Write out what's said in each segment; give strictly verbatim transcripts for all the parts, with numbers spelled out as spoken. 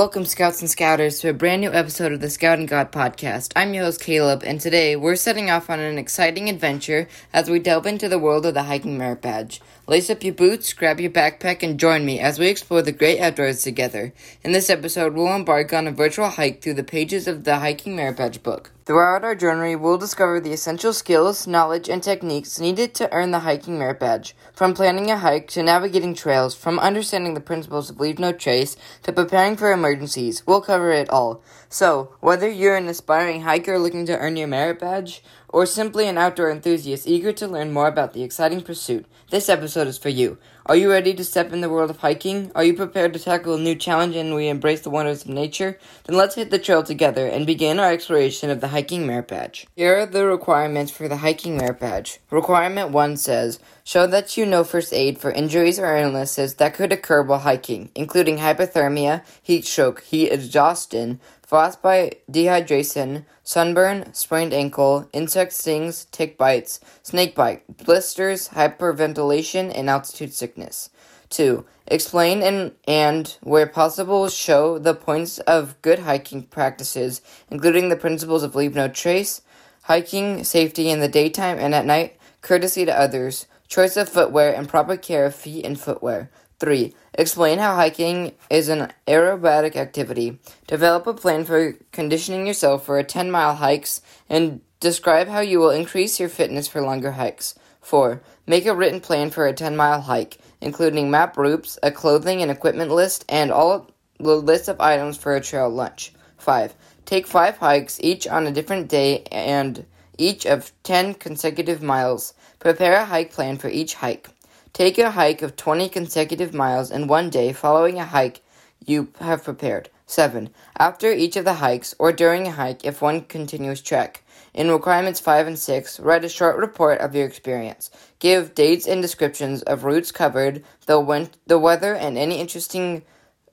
Welcome, Scouts and Scouters, to a brand new episode of the Scouting God Podcast. I'm your host, Caleb, and today we're setting off on an exciting adventure as we delve into the world of the Hiking Merit Badge. Lace up your boots, grab your backpack, and join me as we explore the great outdoors together. In this episode, we'll embark on a virtual hike through the pages of the Hiking Merit Badge book. Throughout our journey, we'll discover the essential skills, knowledge, and techniques needed to earn the Hiking Merit Badge. From planning a hike to navigating trails, from understanding the principles of Leave No Trace to preparing for emergencies, we'll cover it all. So, whether you're an aspiring hiker looking to earn your merit badge, or simply an outdoor enthusiast eager to learn more about the exciting pursuit, this episode is for you. Are you ready to step in the world of hiking? Are you prepared to tackle a new challenge and we embrace the wonders of nature? Then let's hit the trail together and begin our exploration of the Hiking Merit Badge. Here are the requirements for the Hiking Merit Badge. Requirement one says, show that you know first aid for injuries or illnesses that could occur while hiking, including hypothermia, heat stroke, heat exhaustion, frostbite, dehydration, sunburn, sprained ankle, insect stings, tick bites, snake bite, blisters, hyperventilation, and altitude sickness. two. Explain and, and, where possible, show the points of good hiking practices, including the principles of Leave No Trace, hiking, safety in the daytime and at night, courtesy to others, choice of footwear, and proper care of feet and footwear. three. Explain how hiking is an aerobatic activity. Develop a plan for conditioning yourself for ten-mile hikes and describe how you will increase your fitness for longer hikes. four. Make a written plan for a ten-mile hike, including map routes, a clothing and equipment list, and all the list of items for a trail lunch. five. Take five hikes, each on a different day and each of ten consecutive miles. Prepare a hike plan for each hike. Take a hike of twenty consecutive miles in one day following a hike you have prepared. seven. After each of the hikes, or during a hike if one continuous trek, in requirements five and six, write a short report of your experience. Give dates and descriptions of routes covered, the, win- the weather, and any interesting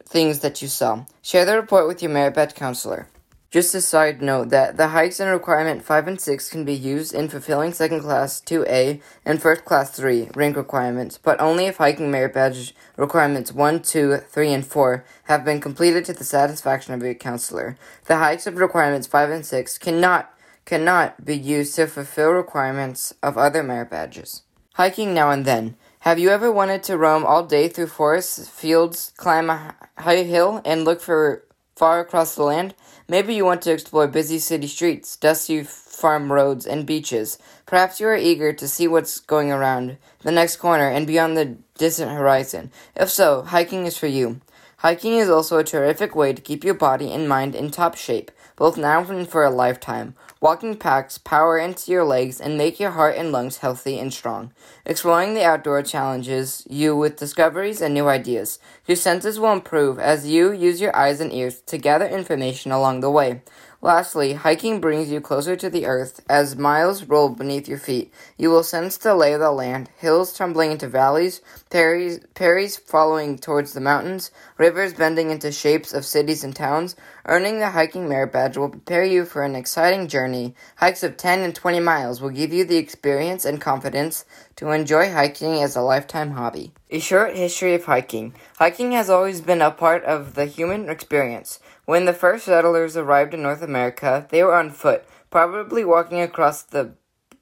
things that you saw. Share the report with your merit badge counselor. Just a side note that the hikes in Requirement five and six can be used in fulfilling second Class two A and first Class three rank requirements, but only if hiking merit badge requirements one, two, three, and four have been completed to the satisfaction of your counselor. The hikes of Requirements five and six cannot, cannot be used to fulfill requirements of other merit badges. Hiking now and then. Have you ever wanted to roam all day through forests, fields, climb a high hill, and look for far across the land? Maybe you want to explore busy city streets, dusty farm roads, and beaches. Perhaps you are eager to see what's going around the next corner and beyond the distant horizon. If so, hiking is for you. Hiking is also a terrific way to keep your body and mind in top shape, both now and for a lifetime. Walking packs power into your legs and make your heart and lungs healthy and strong. Exploring the outdoor challenges you with discoveries and new ideas. Your senses will improve as you use your eyes and ears to gather information along the way. Lastly, hiking brings you closer to the earth as miles roll beneath your feet. You will sense the lay of the land, hills tumbling into valleys, prairies, prairies following towards the mountains, rivers bending into shapes of cities and towns. Earning the Hiking Merit Badge will prepare you for an exciting journey. Hikes of ten and twenty miles will give you the experience and confidence to enjoy hiking as a lifetime hobby. A short history of hiking. Hiking has always been a part of the human experience. When the first settlers arrived in North America, they were on foot, probably walking across the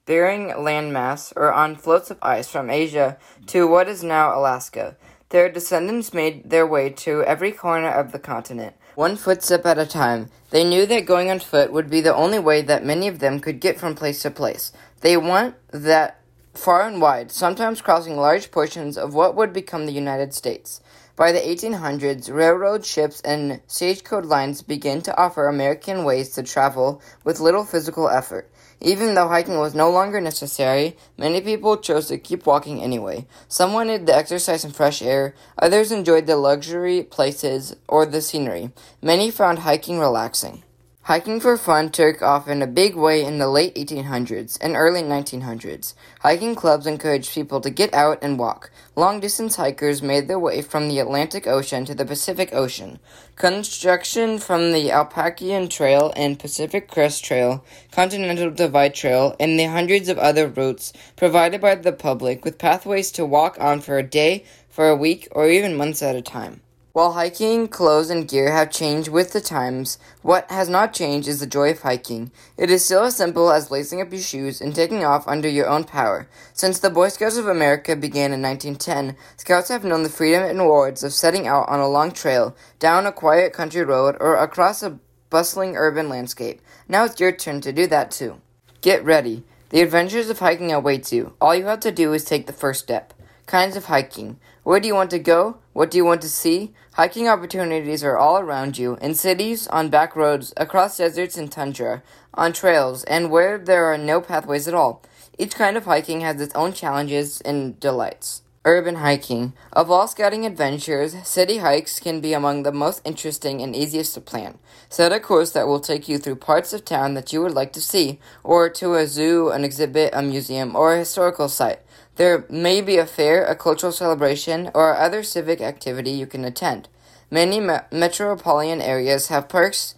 Bering landmass or on floats of ice from Asia to what is now Alaska. Their descendants made their way to every corner of the continent, one footstep at a time. They knew that going on foot would be the only way that many of them could get from place to place. They went that far and wide, sometimes crossing large portions of what would become the United States. By the eighteen hundreds, railroad ships and stagecoach lines began to offer American ways to travel with little physical effort. Even though hiking was no longer necessary, many people chose to keep walking anyway. Some wanted the exercise and fresh air, others enjoyed the luxury places or the scenery. Many found hiking relaxing. Hiking for fun took off in a big way in the late eighteen hundreds and early nineteen hundreds. Hiking clubs encouraged people to get out and walk. Long-distance hikers made their way from the Atlantic Ocean to the Pacific Ocean. Construction from the Appalachian Trail and Pacific Crest Trail, Continental Divide Trail, and the hundreds of other routes provided by the public with pathways to walk on for a day, for a week, or even months at a time. While hiking, clothes, and gear have changed with the times, what has not changed is the joy of hiking. It is still as simple as lacing up your shoes and taking off under your own power. Since the Boy Scouts of America began in nineteen ten, Scouts have known the freedom and rewards of setting out on a long trail, down a quiet country road, or across a bustling urban landscape. Now it's your turn to do that too. Get ready. The adventures of hiking await you. All you have to do is take the first step. Kinds of hiking. Where do you want to go? What do you want to see? Hiking opportunities are all around you, in cities, on back roads, across deserts and tundra, on trails, and where there are no pathways at all. Each kind of hiking has its own challenges and delights. Urban hiking. Of all scouting adventures, city hikes can be among the most interesting and easiest to plan. Set a course that will take you through parts of town that you would like to see, or to a zoo, an exhibit, a museum, or a historical site. There may be a fair, a cultural celebration, or other civic activity you can attend. Many me- metropolitan areas have parks,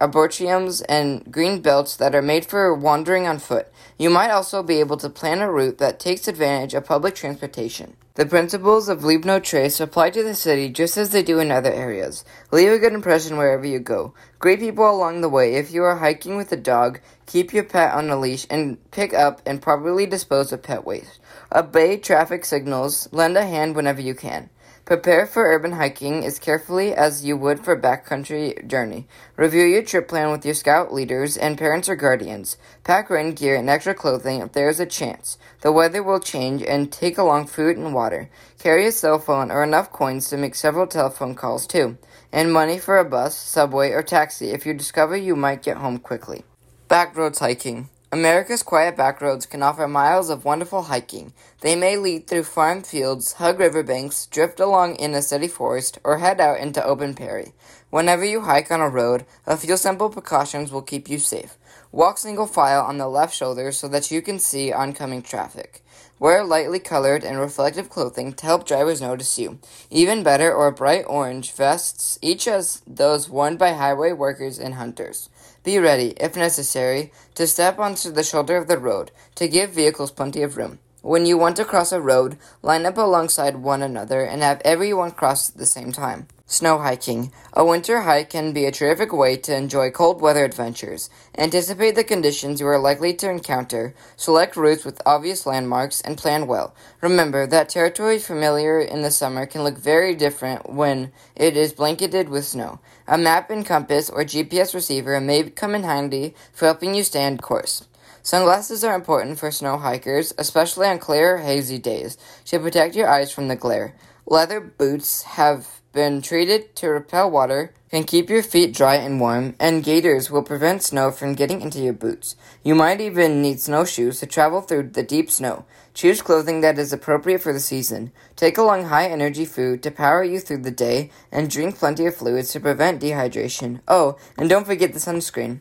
arboreums, and green belts that are made for wandering on foot. You might also be able to plan a route that takes advantage of public transportation. The principles of Leave No Trace apply to the city just as they do in other areas. Leave a good impression wherever you go. Greet people along the way. If you are hiking with a dog, keep your pet on a leash and pick up and properly dispose of pet waste. Obey traffic signals. Lend a hand whenever you can. Prepare for urban hiking as carefully as you would for a backcountry journey. Review your trip plan with your scout leaders and parents or guardians. Pack rain gear and extra clothing if there is a chance. The weather will change, and take along food and water. Carry a cell phone or enough coins to make several telephone calls too, and money for a bus, subway, or taxi if you discover you might get home quickly. Backroads hiking. America's quiet backroads can offer miles of wonderful hiking. They may lead through farm fields, hug riverbanks, drift along in a city forest, or head out into open prairie. Whenever you hike on a road, a few simple precautions will keep you safe. Walk single file on the left shoulder so that you can see oncoming traffic. Wear lightly colored and reflective clothing to help drivers notice you. Even better are bright orange vests, each as those worn by highway workers and hunters. Be ready, if necessary, to step onto the shoulder of the road to give vehicles plenty of room. When you want to cross a road, line up alongside one another and have everyone cross at the same time. Snow hiking. A winter hike can be a terrific way to enjoy cold weather adventures. Anticipate the conditions you are likely to encounter, select routes with obvious landmarks, and plan well. Remember that territory familiar in the summer can look very different when it is blanketed with snow. A map and compass or G P S receiver may come in handy for helping you stay on course. Sunglasses are important for snow hikers, especially on clear, hazy days, to protect your eyes from the glare. Leather boots have been treated to repel water, can keep your feet dry and warm, and gaiters will prevent snow from getting into your boots. You might even need snowshoes to travel through the deep snow. Choose clothing that is appropriate for the season. Take along high-energy food to power you through the day, and drink plenty of fluids to prevent dehydration. Oh, and don't forget the sunscreen.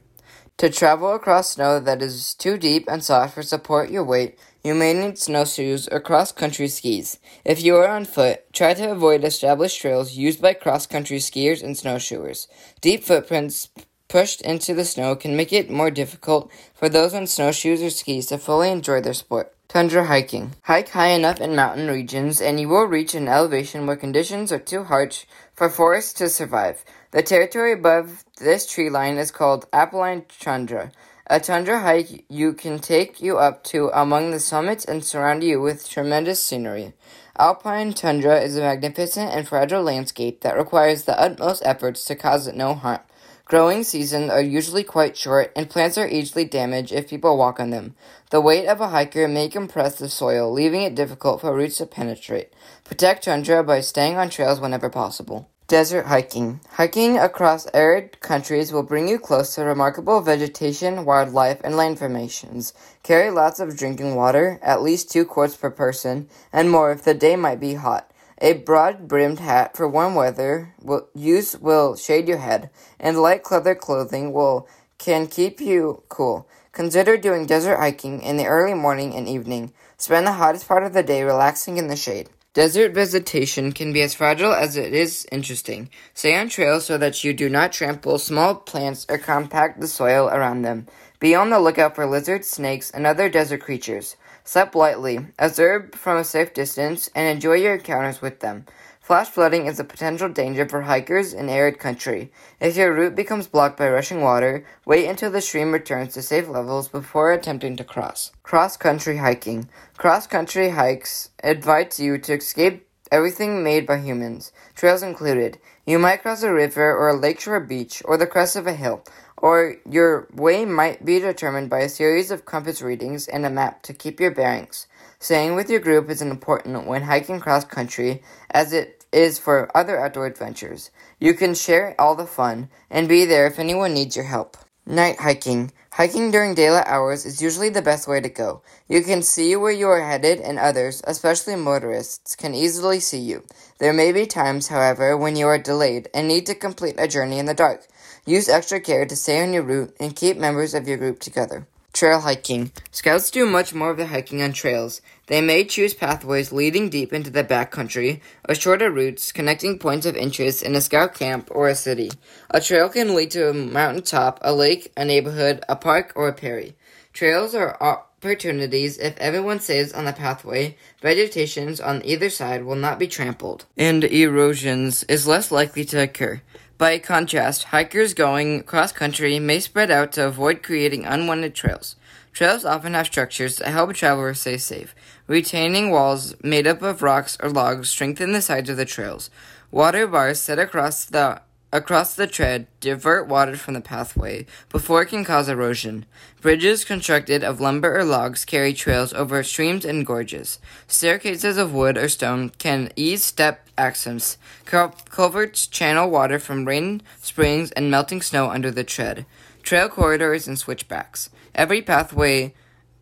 To travel across snow that is too deep and soft for support your weight, you may need snowshoes or cross-country skis. If you are on foot, try to avoid established trails used by cross-country skiers and snowshoers. Deep footprints pushed into the snow can make it more difficult for those on snowshoes or skis to fully enjoy their sport. Tundra hiking. Hike high enough in mountain regions and you will reach an elevation where conditions are too harsh for forests to survive. The territory above this tree line is called Appalachian Trail. A tundra hike you can take you up to among the summits and surround you with tremendous scenery. Alpine tundra is a magnificent and fragile landscape that requires the utmost efforts to cause it no harm. Growing seasons are usually quite short, and plants are easily damaged if people walk on them. The weight of a hiker may compress the soil, leaving it difficult for roots to penetrate. Protect tundra by staying on trails whenever possible. Desert hiking. Hiking across arid countries will bring you close to remarkable vegetation, wildlife, and land formations. Carry lots of drinking water, at least two quarts per person, and more if the day might be hot. A broad-brimmed hat for warm weather will use will shade your head, and light leather clothing will can keep you cool. Consider doing desert hiking in the early morning and evening. Spend the hottest part of the day relaxing in the shade. Desert vegetation can be as fragile as it is interesting. Stay on trails so that you do not trample small plants or compact the soil around them. Be on the lookout for lizards, snakes, and other desert creatures. Step lightly, observe from a safe distance, and enjoy your encounters with them. Flash flooding is a potential danger for hikers in arid country. If your route becomes blocked by rushing water, wait until the stream returns to safe levels before attempting to cross. Cross-country hiking. Cross-country hikes invites you to escape everything made by humans, trails included. You might cross a river or a lakeshore beach or the crest of a hill, or your way might be determined by a series of compass readings and a map to keep your bearings. Staying with your group is important when hiking cross-country, as it is for other outdoor adventures. You can share all the fun and be there if anyone needs your help. Night hiking. Hiking during daylight hours is usually the best way to go. You can see where you are headed, and others, especially motorists, can easily see you. There may be times, however, when you are delayed and need to complete a journey in the dark. Use extra care to stay on your route and keep members of your group together. Trail hiking. Scouts do much more of their hiking on trails. They may choose pathways leading deep into the backcountry, or shorter routes connecting points of interest in a scout camp or a city. A trail can lead to a mountaintop, a lake, a neighborhood, a park, or a prairie. Trails are opportunities if everyone stays on the pathway. Vegetations on either side will not be trampled, and erosions is less likely to occur. By contrast, hikers going cross-country may spread out to avoid creating unwanted trails. Trails often have structures that help travelers stay safe. Retaining walls made up of rocks or logs strengthen the sides of the trails. Water bars set across the across the tread divert water from the pathway before it can cause erosion. Bridges constructed of lumber or logs carry trails over streams and gorges. Staircases of wood or stone can ease step access. Cul- culverts channel water from rain, springs, and melting snow under the tread. Trail corridors and switchbacks. Every pathway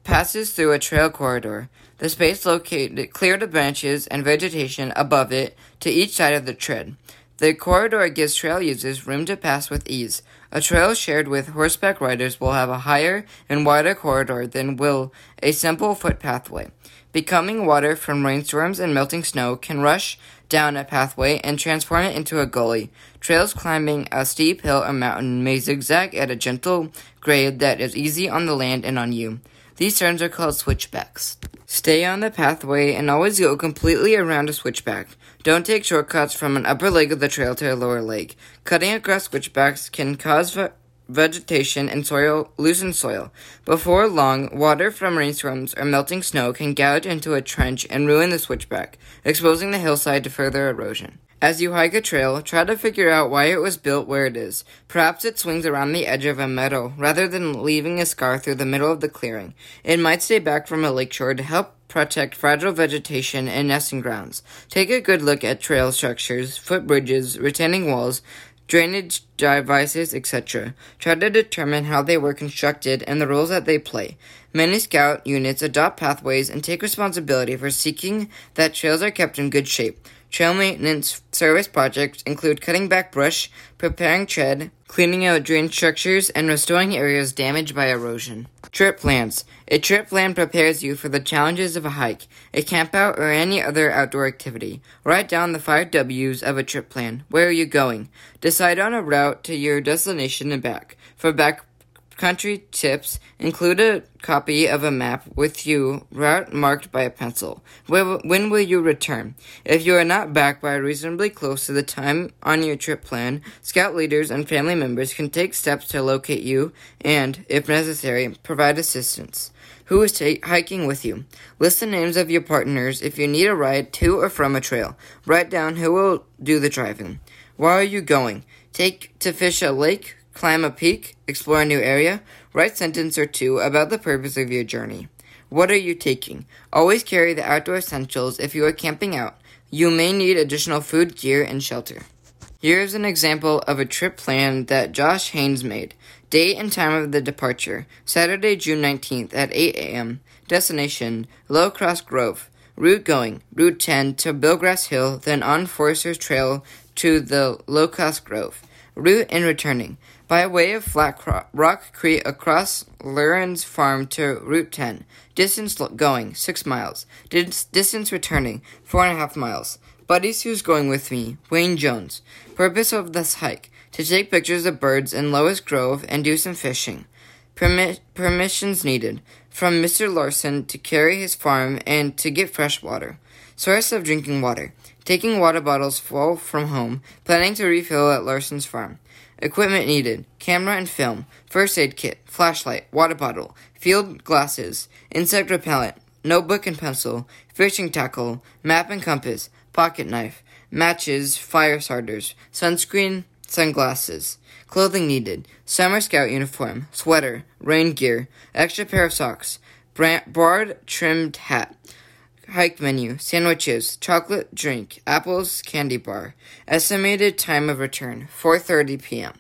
passes through a trail corridor. The space located cleared of branches and vegetation above it to each side of the tread. The corridor gives trail users room to pass with ease. A trail shared with horseback riders will have a higher and wider corridor than will a simple foot pathway. Becoming water from rainstorms and melting snow can rush down a pathway and transform it into a gully. Trails climbing a steep hill or mountain may zigzag at a gentle grade that is easy on the land and on you. These turns are called switchbacks. Stay on the pathway and always go completely around a switchback. Don't take shortcuts from an upper leg of the trail to a lower leg. Cutting across switchbacks can cause ve- vegetation and soil loosen soil. Before long, water from rainstorms or melting snow can gouge into a trench and ruin the switchback, exposing the hillside to further erosion. As you hike a trail, try to figure out why it was built where it is. Perhaps it swings around the edge of a meadow rather than leaving a scar through the middle of the clearing. It might stay back from a lakeshore to help protect fragile vegetation and nesting grounds. Take a good look at trail structures, footbridges, retaining walls, drainage devices, et cetera. Try to determine how they were constructed and the roles that they play. Many scout units adopt pathways and take responsibility for seeking that trails are kept in good shape. Trail maintenance service projects include cutting back brush, preparing tread, cleaning out drain structures, and restoring areas damaged by erosion. Trip plans. A trip plan prepares you for the challenges of a hike, a campout, or any other outdoor activity. Write down the five W's of a trip plan. Where are you going? Decide on a route to your destination and back. For back country tips, include a copy of a map with you, route marked by a pencil. When will you return? If you are not back by reasonably close to the time on your trip plan, scout leaders and family members can take steps to locate you and, if necessary, provide assistance. Who is t- hiking with you? List the names of your partners if you need a ride to or from a trail. Write down who will do the driving. Why are you going? Take to fish a lake, climb a peak, explore a new area, write a sentence or two about the purpose of your journey. What are you taking? Always carry the outdoor essentials if you are camping out. You may need additional food, gear, and shelter. Here is an example of a trip plan that Josh Haynes made. Date and time of the departure. Saturday, June nineteenth at eight a.m. Destination, Low Cross Grove. Route going, Route ten to Billgrass Hill, then on Forrester's Trail to the Low Cross Grove. Route and returning. By way of Flat Cro- Rock Creek across Larson's farm to Route ten. Distance lo- going, six miles. Dis- distance returning, four and a half miles. Buddies who's going with me, Wayne Jones. Purpose of this hike, to take pictures of birds in Lowest Grove and do some fishing. Permi- permissions needed, from Mister Larson to carry his farm and to get fresh water. Source of drinking water. taking water bottles full from home, planning to refill at Larson's farm. Equipment needed, camera and film, first aid kit, flashlight, water bottle, field glasses, insect repellent, notebook and pencil, fishing tackle, map and compass, pocket knife, matches, fire starters, sunscreen, sunglasses. Clothing needed, summer scout uniform, sweater, rain gear, extra pair of socks, broad trimmed hat, hike menu, sandwiches, chocolate drink, apples, candy bar. Estimated time of return, four thirty p.m.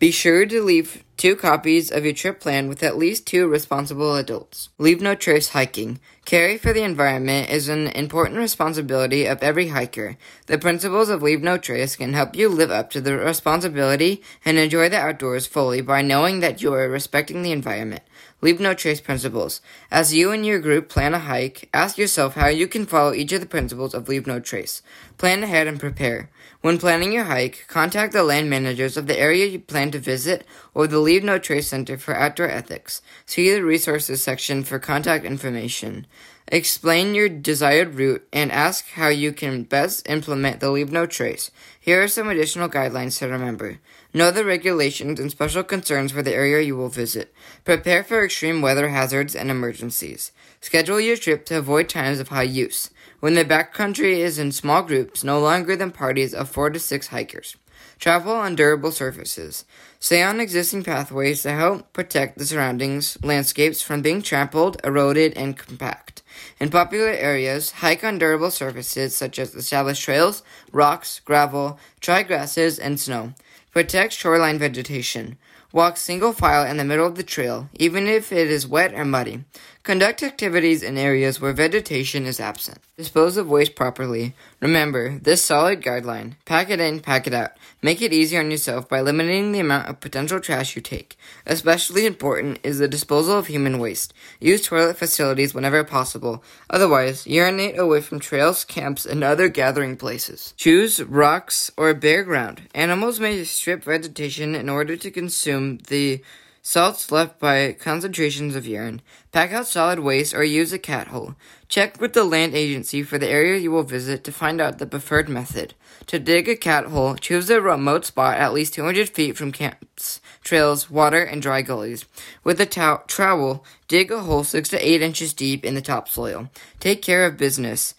Be sure to leave two copies of your trip plan with at least two responsible adults. Leave no trace hiking. Caring for the environment is an important responsibility of every hiker. The principles of Leave No Trace can help you live up to the responsibility and enjoy the outdoors fully by knowing that you are respecting the environment. Leave No Trace Principles. As you and your group plan a hike, ask yourself how you can follow each of the principles of Leave No Trace. Plan ahead and prepare. When planning your hike, contact the land managers of the area you plan to visit or the Leave No Trace Center for Outdoor Ethics. See the resources section for contact information. Explain your desired route and ask how you can best implement the Leave No Trace. Here are some additional guidelines to remember. Know the regulations and special concerns for the area you will visit. Prepare for extreme weather hazards and emergencies. Schedule your trip to avoid times of high use. When the backcountry is in small groups, no longer than parties of four to six hikers. Travel on durable surfaces. Stay on existing pathways to help protect the surroundings, landscapes from being trampled, eroded, and compact. In popular areas, hike on durable surfaces such as established trails, rocks, gravel, dry grasses, and snow. Protect shoreline vegetation. Walk single file in the middle of the trail, even if it is wet or muddy. Conduct activities in areas where vegetation is absent. Dispose of waste properly. Remember this solid guideline. Pack it in, pack it out. Make it easier on yourself by limiting the amount of potential trash you take. Especially important is the disposal of human waste. Use toilet facilities whenever possible. Otherwise, urinate away from trails, camps, and other gathering places. Choose rocks or bare ground. Animals may strip vegetation in order to consume the salts left by concentrations of urine. Pack out solid waste or use a cat hole. Check with the land agency for the area you will visit to find out the preferred method. To dig a cat hole, choose a remote spot at least two hundred feet from camps, trails, water, and dry gullies. With a tow- trowel, dig a hole six to eight inches deep in the topsoil. Take care of business.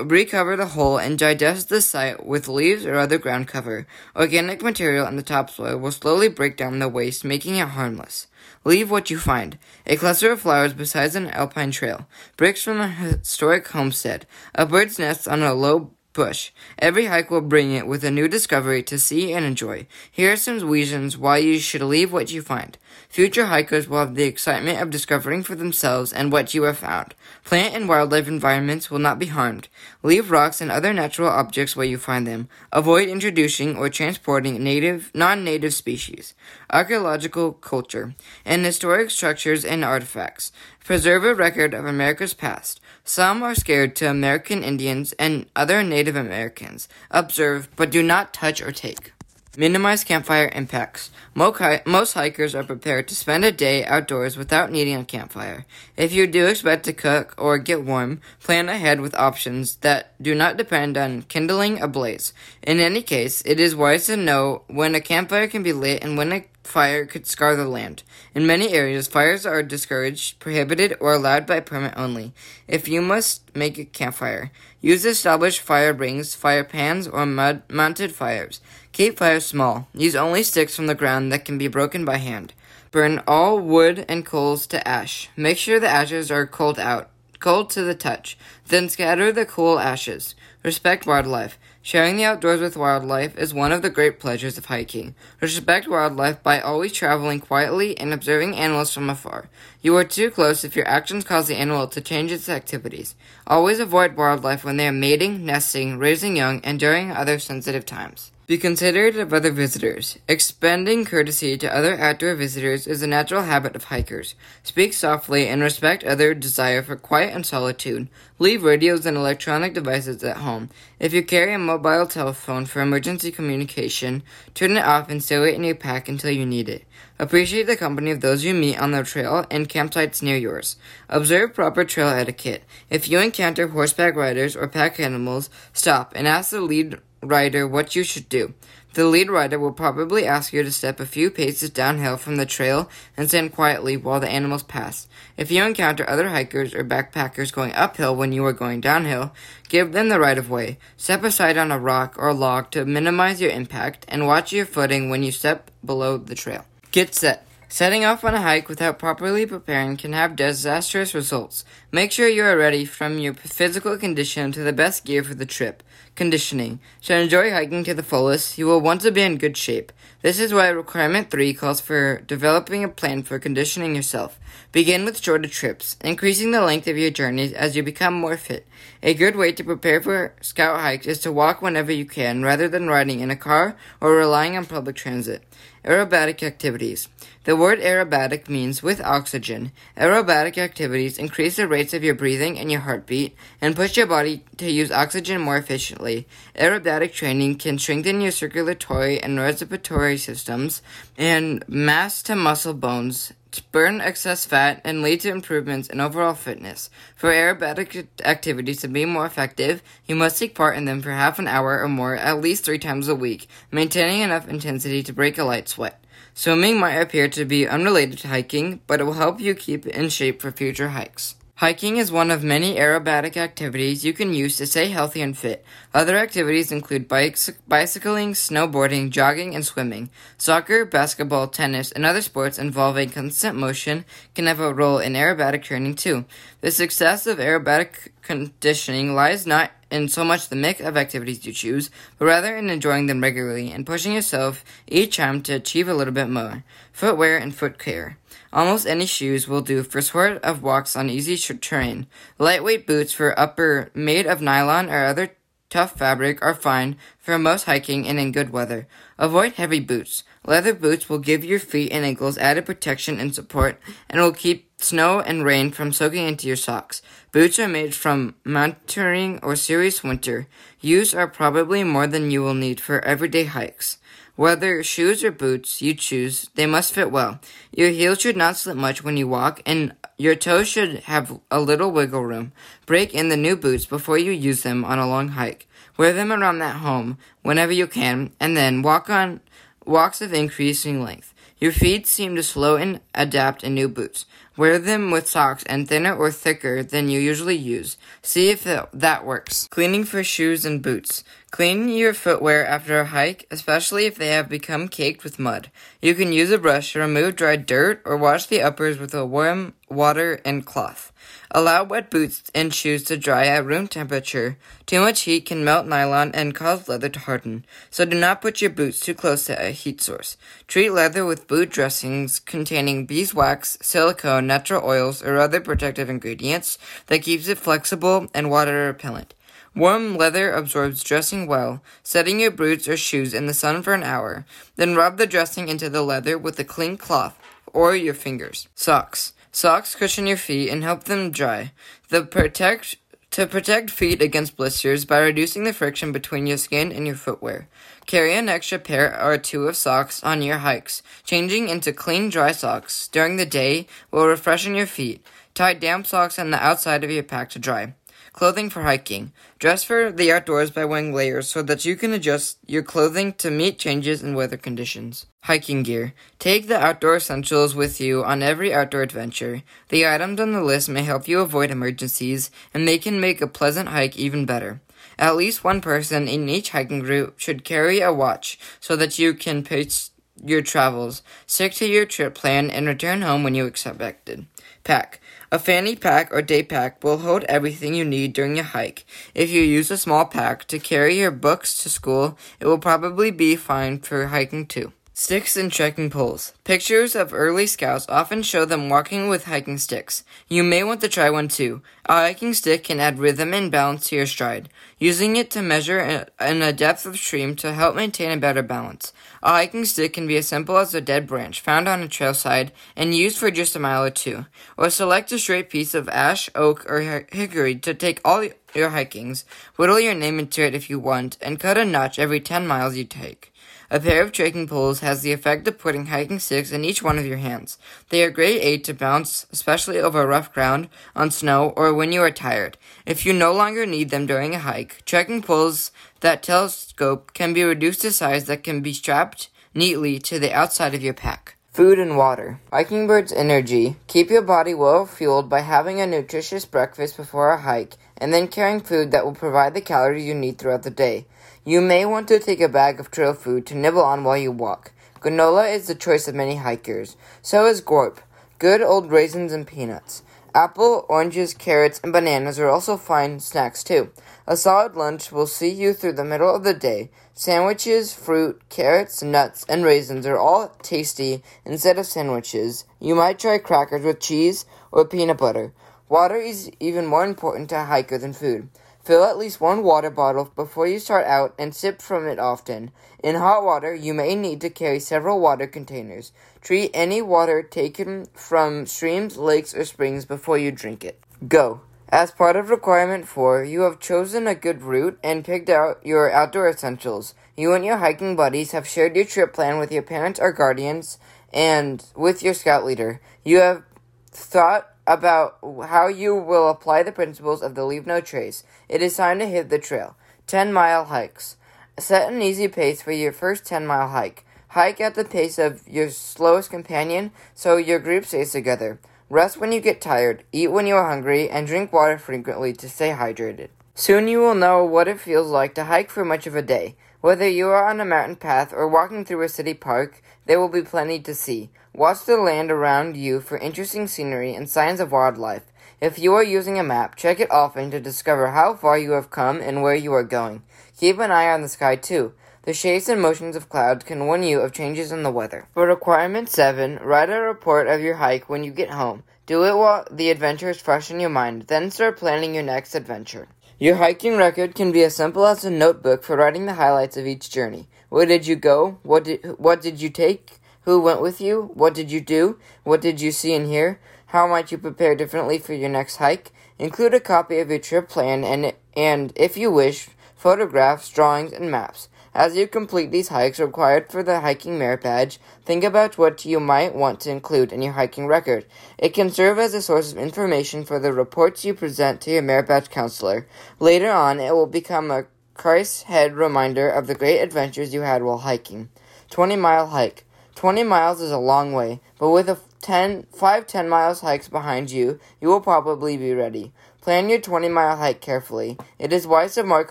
Recover the hole and digest the site with leaves or other ground cover. Organic material in the topsoil will slowly break down the waste, making it harmless. Leave what you find. A cluster of flowers beside an alpine trail. Bricks from a historic homestead. A bird's nest on a low bush. Every hike will bring it with a new discovery to see and enjoy. Here are some reasons why you should leave what you find. Future hikers will have the excitement of discovering for themselves and what you have found. Plant and wildlife environments will not be harmed. Leave rocks and other natural objects where you find them. Avoid introducing or transporting native, non-native species. Archaeological culture and historic structures and artifacts. Preserve a record of America's past. Some are scared to American Indians and other Native Americans. Observe, but do not touch or take. Minimize campfire impacts. Most hikers are prepared to spend a day outdoors without needing a campfire. If you do expect to cook or get warm, plan ahead with options that do not depend on kindling a blaze. In any case, it is wise to know when a campfire can be lit and when a fire could scar the land. In many areas, fires are discouraged, prohibited, or allowed by permit only. If you must make a campfire, use established fire rings, fire pans, or mud- mounted fires. Keep fires small. Use only sticks from the ground that can be broken by hand. Burn all wood and coals to ash. Make sure the ashes are cold out, cold to the touch. Then scatter the cool ashes. Respect wildlife. Sharing the outdoors with wildlife is one of the great pleasures of hiking. Respect wildlife by always traveling quietly and observing animals from afar. You are too close if your actions cause the animal to change its activities. Always avoid wildlife when they are mating, nesting, raising young, and during other sensitive times. Be considerate of other visitors. Expending courtesy to other outdoor visitors is a natural habit of hikers. Speak softly and respect other desire for quiet and solitude. Leave radios and electronic devices at home. If you carry a mobile telephone for emergency communication, turn it off and stow it in your pack until you need it. Appreciate the company of those you meet on the trail and campsites near yours. Observe proper trail etiquette. If you encounter horseback riders or pack animals, stop and ask the lead rider what you should do. The lead rider will probably ask you to step a few paces downhill from the trail and stand quietly while the animals pass. If you encounter other hikers or backpackers going uphill when you are going downhill, give them the right of way. Step aside on a rock or log to minimize your impact and watch your footing when you step below the trail. Get set. Setting off on a hike without properly preparing can have disastrous results. Make sure you are ready from your physical condition to the best gear for the trip. Conditioning. To enjoy hiking to the fullest, you will want to be in good shape. This is why Requirement three calls for developing a plan for conditioning yourself. Begin with shorter trips, increasing the length of your journeys as you become more fit. A good way to prepare for scout hikes is to walk whenever you can rather than riding in a car or relying on public transit. Aerobatic activities. The word aerobatic means with oxygen. Aerobatic activities increase the rates of your breathing and your heartbeat and push your body to use oxygen more efficiently. Aerobatic training can strengthen your circulatory and respiratory systems and mass to muscle bones, burn excess fat, and lead to improvements in overall fitness. For aerobatic activities to be more effective, you must take part in them for half an hour or more at least three times a week, maintaining enough intensity to break a light sweat. Swimming might appear to be unrelated to hiking, but it will help you keep in shape for future hikes. Hiking is one of many aerobatic activities you can use to stay healthy and fit. Other activities include bikes, bicycling, snowboarding, jogging, and swimming. Soccer, basketball, tennis, and other sports involving constant motion can have a role in aerobatic training too. The success of aerobatic conditioning lies not in so much the mix of activities you choose, but rather in enjoying them regularly and pushing yourself each time to achieve a little bit more. Footwear and foot care. Almost any shoes will do for sort of walks on easy terrain. Lightweight boots for upper made of nylon or other tough fabric are fine for most hiking and in good weather. Avoid heavy boots. Leather boots will give your feet and ankles added protection and support and will keep snow and rain from soaking into your socks. Boots are made from mountaineering or serious winter. Use are probably more than you will need for everyday hikes. Whether shoes or boots you choose, they must fit well. Your heels should not slip much when you walk, and your toes should have a little wiggle room. Break in the new boots before you use them on a long hike. Wear them around that home whenever you can, and then walk on walks of increasing length. Your feet seem to slow and adapt in new boots. Wear them with socks and thinner or thicker than you usually use. See if that works. Cleaning for shoes and boots. Clean your footwear after a hike, especially if they have become caked with mud. You can use a brush to remove dried dirt or wash the uppers with a warm water and cloth. Allow wet boots and shoes to dry at room temperature. Too much heat can melt nylon and cause leather to harden, so do not put your boots too close to a heat source. Treat leather with boot dressings containing beeswax, silicone, natural oils, or other protective ingredients that keeps it flexible and water repellent. Warm leather absorbs dressing well. Setting your boots or shoes in the sun for an hour, then rub the dressing into the leather with a clean cloth or your fingers. Socks. Socks cushion your feet and help them dry. The protect to protect feet against blisters by reducing the friction between your skin and your footwear. Carry an extra pair or two of socks on your hikes. Changing into clean, dry socks during the day will refreshen your feet. Tie damp socks on the outside of your pack to dry. Clothing for hiking. Dress for the outdoors by wearing layers so that you can adjust your clothing to meet changes in weather conditions. Hiking gear. Take the outdoor essentials with you on every outdoor adventure. The items on the list may help you avoid emergencies, and they can make a pleasant hike even better. At least one person in each hiking group should carry a watch so that you can pace your travels. Stick to your trip plan and return home when you expected. Pack. A fanny pack or day pack will hold everything you need during a hike. If you use a small pack to carry your books to school, it will probably be fine for hiking too. Sticks and trekking poles. Pictures of early scouts often show them walking with hiking sticks. You may want to try one too. A hiking stick can add rhythm and balance to your stride, using it to measure in a depth of stream to help maintain a better balance. A hiking stick can be as simple as a dead branch found on a trailside and used for just a mile or two, or select a straight piece of ash, oak, or hickory to take all your hikings, whittle your name into it if you want, and cut a notch every ten miles you take. A pair of trekking poles has the effect of putting hiking sticks in each one of your hands. They are a great aid to bounce, especially over rough ground, on snow, or when you are tired. If you no longer need them during a hike, trekking poles that telescope can be reduced to size that can be strapped neatly to the outside of your pack. Food and water. Hiking Bird's energy. Keep your body well fueled by having a nutritious breakfast before a hike, and then carrying food that will provide the calories you need throughout the day. You may want to take a bag of trail food to nibble on while you walk. Granola is the choice of many hikers. So is gorp, good old raisins and peanuts. Apple, oranges, carrots, and bananas are also fine snacks too. A solid lunch will see you through the middle of the day. Sandwiches, fruit, carrots, nuts, and raisins are all tasty instead of sandwiches. You might try crackers with cheese or peanut butter. Water is even more important to a hiker than food. Fill at least one water bottle before you start out and sip from it often. In hot water, you may need to carry several water containers. Treat any water taken from streams, lakes, or springs before you drink it. Go. As part of requirement four, you have chosen a good route and picked out your outdoor essentials. You and your hiking buddies have shared your trip plan with your parents or guardians and with your scout leader. You have thought about how you will apply the principles of the Leave No Trace. It is time to hit the trail. ten-mile hikes. Set an easy pace for your first ten-mile hike. Hike at the pace of your slowest companion so your group stays together. Rest when you get tired, eat when you are hungry, and drink water frequently to stay hydrated. Soon you will know what it feels like to hike for much of a day. Whether you are on a mountain path or walking through a city park, there will be plenty to see. Watch the land around you for interesting scenery and signs of wildlife. If you are using a map, check it often to discover how far you have come and where you are going. Keep an eye on the sky too. The shapes and motions of clouds can warn you of changes in the weather. For requirement seven, write a report of your hike when you get home. Do it while the adventure is fresh in your mind, then start planning your next adventure. Your hiking record can be as simple as a notebook for writing the highlights of each journey. Where did you go? What did, what did you take? Who went with you? What did you do? What did you see and hear? How might you prepare differently for your next hike? Include a copy of your trip plan and, and if you wish, photographs, drawings, and maps. As you complete these hikes required for the Hiking Merit Badge, think about what you might want to include in your hiking record. It can serve as a source of information for the reports you present to your Merit Badge counselor. Later on, it will become a Christ's head reminder of the great adventures you had while hiking. twenty-mile hike. twenty miles is a long way, but with a ten, five ten-mile hikes behind you, you will probably be ready. Plan your twenty-mile hike carefully. It is wise to mark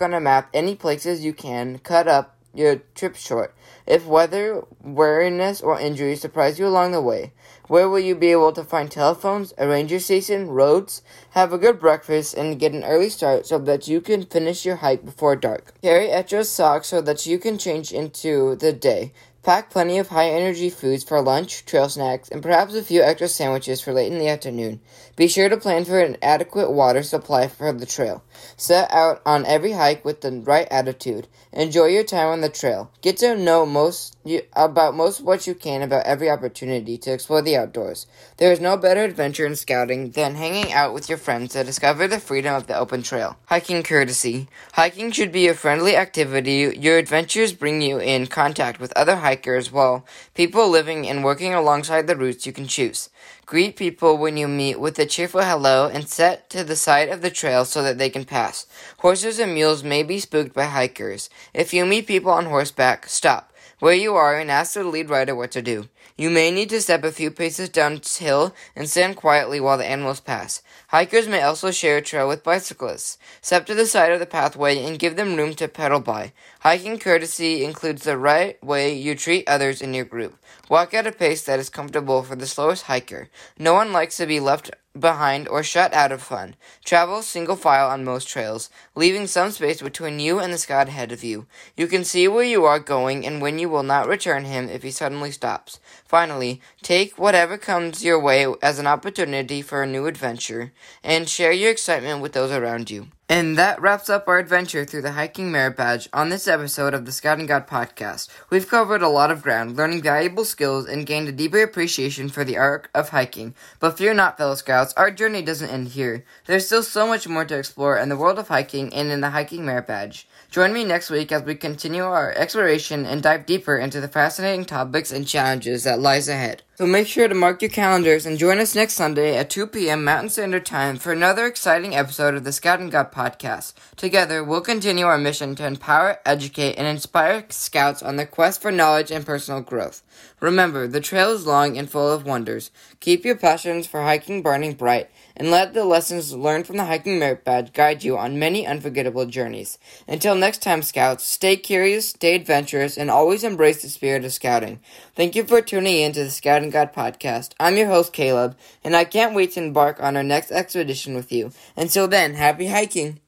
on a map any places you can cut up your trip short. If weather, weariness, or injury surprise you along the way, where will you be able to find telephones, a ranger station, roads? Have a good breakfast and get an early start so that you can finish your hike before dark. Carry extra socks so that you can change into the day. Pack plenty of high-energy foods for lunch, trail snacks, and perhaps a few extra sandwiches for late in the afternoon. Be sure to plan for an adequate water supply for the trail. Set out on every hike with the right attitude. Enjoy your time on the trail. Get to know most you, about most what you can about every opportunity to explore the outdoors. There is no better adventure in scouting than hanging out with your friends to discover the freedom of the open trail. Hiking courtesy. Hiking should be a friendly activity. Your adventures bring you in contact with other hikers. Hikers, well, people living and working alongside the routes you can choose. Greet people when you meet with a cheerful hello and set to the side of the trail so that they can pass. Horses and mules may be spooked by hikers. If you meet people on horseback, stop where you are and ask the lead rider what to do. You may need to step a few paces downhill and stand quietly while the animals pass. Hikers may also share a trail with bicyclists. Step to the side of the pathway and give them room to pedal by. Hiking courtesy includes the right way you treat others in your group. Walk at a pace that is comfortable for the slowest hiker. No one likes to be left behind or shut out of fun. Travel single file on most trails, leaving some space between you and the scout ahead of you. You can see where you are going and when you will not return him if he suddenly stops. Finally, take whatever comes your way as an opportunity for a new adventure, and share your excitement with those around you. And that wraps up our adventure through the Hiking Merit Badge on this episode of the Scouting God Podcast. We've covered a lot of ground, learning valuable skills, and gained a deeper appreciation for the art of hiking. But fear not, fellow Scouts, our journey doesn't end here. There's still so much more to explore in the world of hiking and in the Hiking Merit Badge. Join me next week as we continue our exploration and dive deeper into the fascinating topics and challenges that lies ahead. So make sure to mark your calendars and join us next Sunday at two p.m. Mountain Standard Time for another exciting episode of the Scouting God Podcast. Together, we'll continue our mission to empower, educate, and inspire Scouts on their quest for knowledge and personal growth. Remember, the trail is long and full of wonders. Keep your passions for hiking burning bright, and let the lessons learned from the Hiking Merit Badge guide you on many unforgettable journeys. Until next time, Scouts, stay curious, stay adventurous, and always embrace the spirit of Scouting. Thank you for tuning in to the Scouting God Podcast. I'm your host, Caleb, and I can't wait to embark on our next expedition with you. Until then, happy hiking!